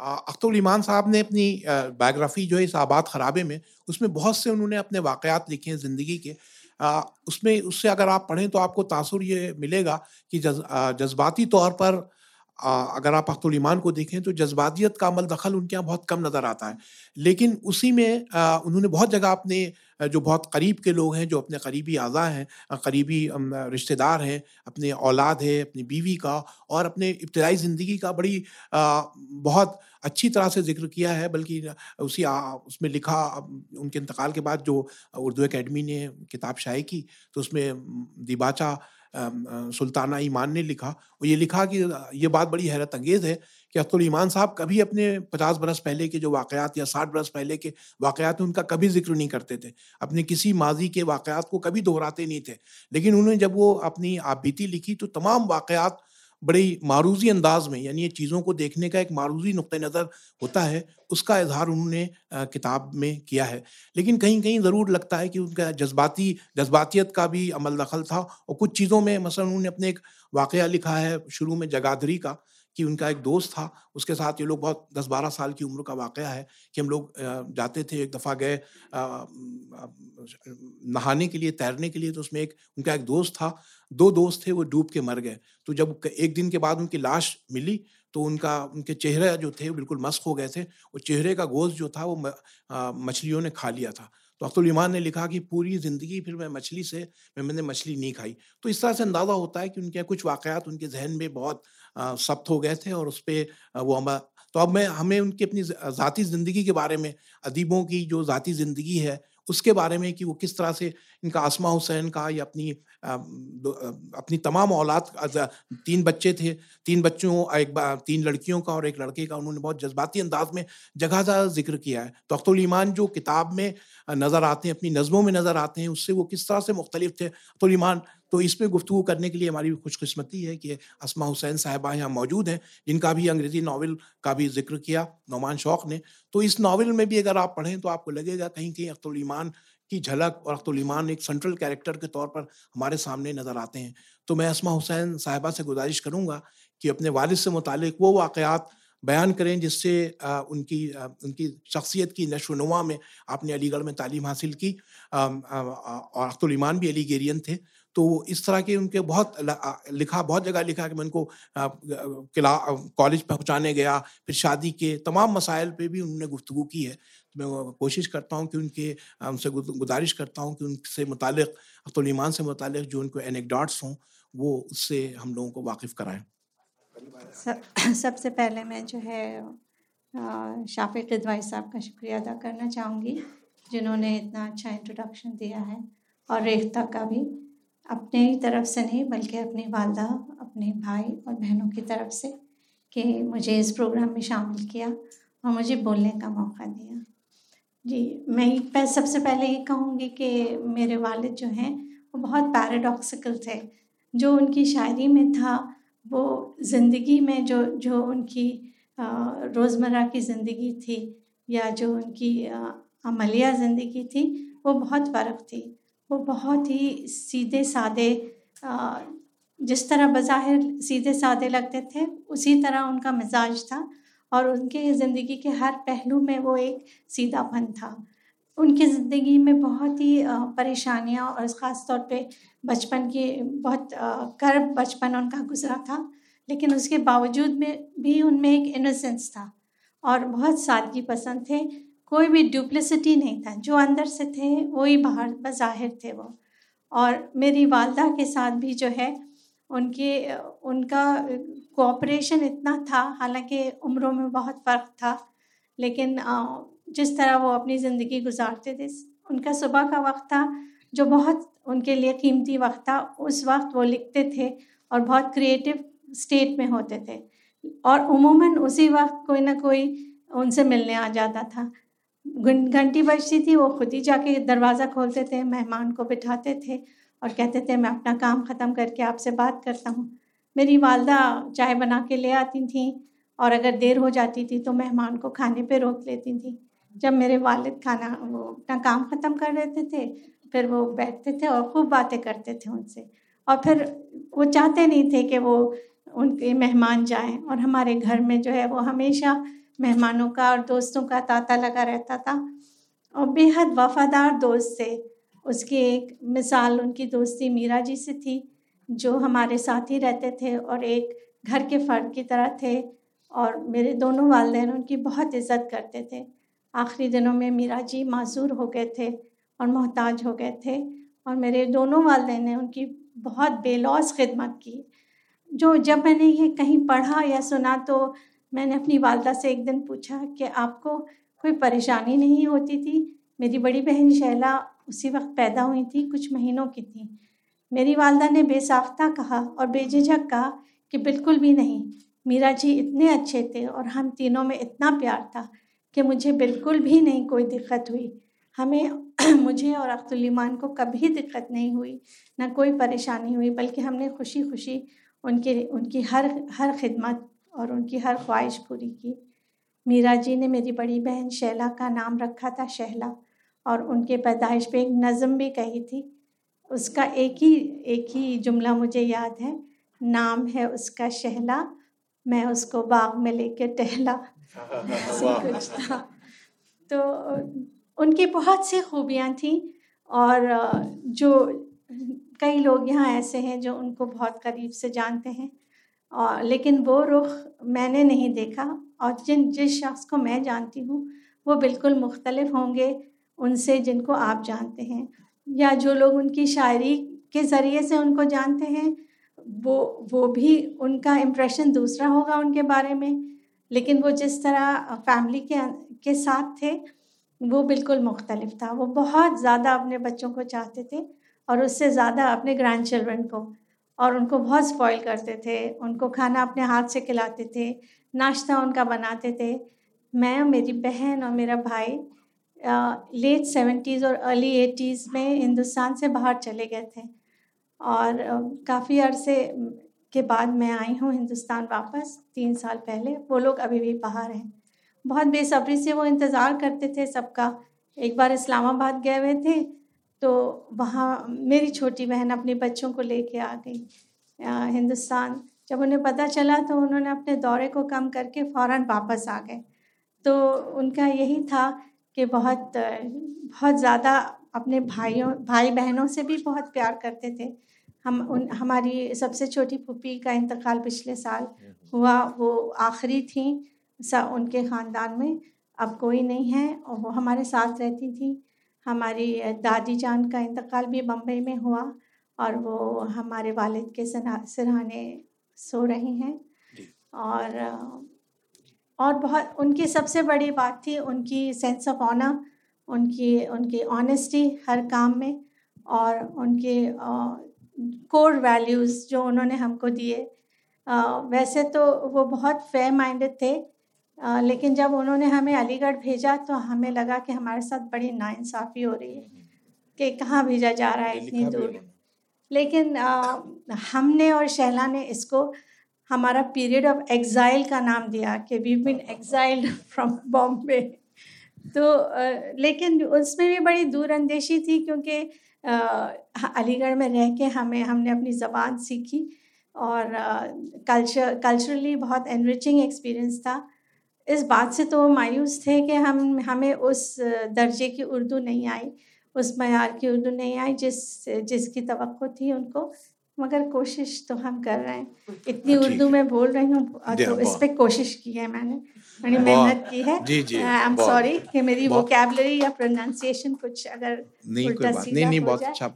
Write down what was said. अख्तर-उल-ईमान साहब ने अपनी बायोग्राफी जो है इस आबाद ख़राबे में, उसमें बहुत से उन्होंने अपने वाक़यात लिखे हैं ज़िंदगी के। उसमें उससे अगर आप पढ़ें तो आपको तासुर ये मिलेगा कि जज्बाती तौर पर अगर आप अख्तर-उल-ईमान को देखें तो जज्बातियत का अमल दखल उनके यहाँ बहुत कम नज़र आता है। लेकिन उसी में उन्होंने बहुत जगह अपने जो बहुत करीब के लोग हैं, जो अपने करीबी आज़ा हैं, करीबी रिश्तेदार हैं, अपने औलाद है, अपनी बीवी का और अपने इब्तदाई ज़िंदगी का बड़ी बहुत अच्छी तरह से जिक्र किया है। बल्कि उसी उसमें लिखा, उनके इंतकाल के बाद जो उर्दू अकेडमी ने किताब शाये की तो उसमें दिबाचा सुल्ताना ईमान ने लिखा, और ये लिखा कि ये बात बड़ी हैरत अंगेज़ है कि अख्तर-उल-ईमान साहब कभी अपने 50 बरस पहले के जो वाक़यात या 60 बरस पहले के वाक़यात, उनका कभी जिक्र नहीं करते थे, अपने किसी माजी के वाक़यात को कभी दोहराते नहीं थे। लेकिन उन्होंने जब वो अपनी आप बीती लिखी तो तमाम वाक़यात बड़ी मारूजी अंदाज में, यानी ये चीज़ों को देखने का एक मारूजी नुक़्ते नज़र होता है, उसका इजहार उन्होंने किताब में किया है। लेकिन कहीं कहीं ज़रूर लगता है कि उनका जज्बातियत का भी अमल दखल था। और कुछ चीज़ों में मसलन उन्होंने अपने एक वाक़या लिखा है शुरू में जगाधरी का, कि उनका एक दोस्त था, उसके साथ ये लोग बहुत 10-12 साल की उम्र का वाक़या है कि हम लोग जाते थे, एक दफ़ा गए नहाने के लिए, तैरने के लिए, तो उसमें एक उनका एक दोस्त था, 2 दोस्त थे, वो डूब के मर गए। तो जब एक दिन के बाद उनकी लाश मिली तो उनके चेहरे जो थे बिल्कुल मस्क हो गए थे, और चेहरे का गोश्त जो था वो मछलियों ने खा लिया था। तो अख्तर-उल-ईमान ने लिखा कि पूरी ज़िंदगी फिर मैंने मछली नहीं खाई। तो इस तरह से अंदाज़ा होता है कि उनके कुछ वाक़यात उनके जहन में बहुत सब्त हो गए थे और उस पर वो अमल। तो अब हमें उनकी अपनी ज़ाती ज़िंदगी के बारे में, अदीबों की जो ज़ाती ज़िंदगी है उसके बारे में, कि वो किस तरह से इनका अस्मा हुसैन का या अपनी तमाम औलाद, 3 बच्चे थे, 3 बच्चों, 3 लड़कियों का और 1 लड़के का, उन्होंने बहुत जज्बाती अंदाज में जगह जगह जिक्र किया है। तो अख्तर-उल-ईमान जो किताब में नज़र आते हैं, अपनी नज़मों में नज़र आते हैं, उससे वो किस तरह से मुख्तलिफ थे अख्तर-उल-ईमान। तो इस पर गुफ्तगू करने के लिए हमारी खुशकिस्मती है कि अस्मा हुसैन साहिबा यहाँ मौजूद हैं, जिनका भी अंग्रेज़ी नावल का भी जिक्र किया नोमान शौक ने। तो इस नावल में भी अगर आप पढ़ें तो आपको लगेगा कहीं कहीं अख्तर-उल-ईमान की झलक, और अख्तर-उल-ईमान एक सेंट्रल कैरेक्टर के तौर पर हमारे सामने नज़र आते हैं। तो मैं अस्मा हुसैन साहिबा से गुजारिश करूँगा कि अपने वालिद से मुतालिक वो वाक़यात बयान करें जिससे उनकी शख्सियत की नशोनुमा में, आपने अलीगढ़ में तालीम हासिल की और अख्तर-उल-ईमान भी अलीगेरियन थे, तो इस तरह के उनके बहुत लिखा, बहुत जगह लिखा कि मैं उनको कॉलेज पहुँचाने गया, फिर शादी के तमाम मसाइल पे भी उन्होंने गुफ्तगू की है। तो मैं कोशिश करता हूँ कि उनसे गुजारिश करता हूँ कि उनसे मुतालिक, अख्तर-उल-ईमान से मुतालिक जो उनको एनेक्डोट्स हों वो उससे हम लोगों को वाकिफ़ कराएँ। सबसे पहले मैं जो है शाफिक सिद्वाई साहब का शुक्रिया अदा करना चाहूँगी, जिन्होंने इतना अच्छा इंट्रोडक्शन दिया है, और रेख्ता का भी, अपने ही तरफ से नहीं बल्कि अपनी वालदा, अपने भाई और बहनों की तरफ से, कि मुझे इस प्रोग्राम में शामिल किया और मुझे बोलने का मौका दिया। जी, मैं सबसे पहले ये कहूँगी कि मेरे वालिद जो हैं वो बहुत पैराडॉक्सिकल थे। जो उनकी शायरी में था वो ज़िंदगी में, जो उनकी रोज़मर्रा की ज़िंदगी थी या जो उनकी अमलिया ज़िंदगी थी, वो बहुत फ़र्क थी। वो बहुत ही सीधे सादे, जिस तरह बज़ाहिर सीधे सादे लगते थे उसी तरह उनका मिजाज था, और उनके ज़िंदगी के हर पहलू में वो एक सीधापन था। उनकी ज़िंदगी में बहुत ही परेशानियाँ, और ख़ास तौर पे बचपन की बहुत कर्ब बचपन उनका गुजरा था, लेकिन उसके बावजूद में भी उनमें एक इनोसेंस था और बहुत सादगी पसंद थे। कोई भी डुप्लिसिटी नहीं था, जो अंदर से थे वो ही बाहर बज़ाहिर थे वो। और मेरी वालदा के साथ भी जो है उनका कोऑपरेशन इतना था, हालांकि उम्रों में बहुत फ़र्क था, लेकिन जिस तरह वो अपनी ज़िंदगी गुजारते थे, उनका सुबह का वक्त था जो बहुत उनके लिए कीमती वक्त था। उस वक्त वो लिखते थे और बहुत क्रिएटिव स्टेट में होते थे, और उमूमन उसी वक्त कोई ना कोई उनसे मिलने आ जाता था। घंटी बजती थी, वो खुद ही जाके दरवाज़ा खोलते थे, मेहमान को बिठाते थे और कहते थे मैं अपना काम ख़त्म करके आपसे बात करता हूँ। मेरी वालदा चाय बना के ले आती थी, और अगर देर हो जाती थी तो मेहमान को खाने पे रोक लेती थी। जब मेरे वालिद वो अपना काम ख़त्म कर लेते थे, फिर वो बैठते थे और खूब बातें करते थे उनसे, और फिर वो चाहते नहीं थे कि वो उनके मेहमान जाएँ। और हमारे घर में जो है वो हमेशा मेहमानों का और दोस्तों का तांता लगा रहता था और बेहद वफादार दोस्त से। उसकी एक मिसाल उनकी दोस्ती मीरा जी से थी जो हमारे साथ ही रहते थे और एक घर के फ़र्द की तरह थे और मेरे दोनों वालिदैन उनकी बहुत इज़्ज़त करते थे। आखिरी दिनों में मीरा जी माजूर हो गए थे और मोहताज हो गए थे और मेरे दोनों वालिदैन ने उनकी बहुत बेलौस खिदमत की। जो जब मैंने ये कहीं पढ़ा या सुना तो मैंने अपनी वालदा से एक दिन पूछा कि आपको कोई परेशानी नहीं होती थी? मेरी बड़ी बहन शैला उसी वक्त पैदा हुई थी, कुछ महीनों की थी। मेरी वालदा ने बेसाख्ता कहा और बेझिझक कहा कि बिल्कुल भी नहीं, मीरा जी इतने अच्छे थे और हम तीनों में इतना प्यार था कि मुझे बिल्कुल भी नहीं कोई दिक्कत हुई। मुझे और अख्तर-उल-ईमान को कभी दिक्कत नहीं हुई, ना कोई परेशानी हुई, बल्कि हमने खुशी खुशी उनकी हर खिदमत और उनकी हर ख्वाहिश पूरी की। मीरा जी ने मेरी बड़ी बहन शैला का नाम रखा था शहला और उनके पैदाइश पे एक नज़म भी कही थी। उसका एक ही जुमला मुझे याद है, नाम है उसका शहला, मैं उसको बाग में लेके टहला। कुछ था। तो उनकी बहुत सी खूबियाँ थीं और जो कई लोग यहाँ ऐसे हैं जो उनको बहुत करीब से जानते हैं और लेकिन वो रुख मैंने नहीं देखा और जिस शख्स को मैं जानती हूँ वो बिल्कुल मुख्तलिफ होंगे उनसे जिनको आप जानते हैं या जो लोग उनकी शायरी के ज़रिए से उनको जानते हैं वो भी उनका इम्प्रेशन दूसरा होगा उनके बारे में। लेकिन वो जिस तरह फैमिली के साथ थे वो बिल्कुल मुख्तलिफ था। वो बहुत ज़्यादा अपने बच्चों को चाहते थे और उससे ज़्यादा अपने ग्रैंड चिल्ड्रन को और उनको बहुत स्पॉइल करते थे। उनको खाना अपने हाथ से खिलाते थे, नाश्ता उनका बनाते थे। मैं, मेरी बहन और मेरा भाई लेट 70s और अर्ली 80s में हिंदुस्तान से बाहर चले गए थे और काफ़ी अरसे के बाद मैं आई हूँ हिंदुस्तान वापस 3 साल पहले। वो लोग अभी भी बाहर हैं। बहुत बेसब्री से वो इंतज़ार करते थे सबका। एक बार इस्लामाबाद गए हुए थे तो वहाँ मेरी छोटी बहन अपने बच्चों को लेके आ गई हिंदुस्तान। जब उन्हें पता चला तो उन्होंने अपने दौरे को कम करके फ़ौरन वापस आ गए। तो उनका यही था कि बहुत ज़्यादा अपने भाई बहनों से भी बहुत प्यार करते थे। हमारी सबसे छोटी फूफी का इंतकाल पिछले साल हुआ, वो आखिरी थी उनके ख़ानदान में, अब कोई नहीं है। और वो हमारे साथ रहती थी। हमारी दादी जान का इंतकाल भी बम्बई में हुआ और वो हमारे वालिद के सिरहाने सो रही हैं। और बहुत उनकी सबसे बड़ी बात थी उनकी सेंस ऑफ ऑनर, उनकी ऑनेस्टी हर काम में और उनके कोर वैल्यूज़ जो उन्होंने हमको दिए। वैसे तो वो बहुत फेयर माइंडेड थे लेकिन जब उन्होंने हमें अलीगढ़ भेजा तो हमें लगा कि हमारे साथ बड़ी नाइंसाफ़ी हो रही है कि कहाँ भेजा जा रहा है इतनी दूर। लेकिन हमने और शैला ने इसको हमारा पीरियड ऑफ एग्ज़ाइल का नाम दिया कि we been exiled from Bombay. तो लेकिन उसमें भी बड़ी दूरअंदेशी थी क्योंकि अलीगढ़ में रह के हमने अपनी ज़बान सीखी और कल्चरली बहुत एनरिचिंग एक्सपीरियंस था। इस बात से तो मायूस थे कि हमें उस दर्जे की उर्दू नहीं आई, उस मयार की उर्दू नहीं आई जिसकी तवक्को थी उनको। मगर कोशिश तो हम कर रहे हैं। इतनी उर्दू में बोल रही हूँ तो इस पर कोशिश की है मैंने मेहनत की है। आई एम सॉरी कि मेरी वोकैबुलरी या प्रोनाउंसिएशन कुछ अगर नहीं, बहुत अच्छा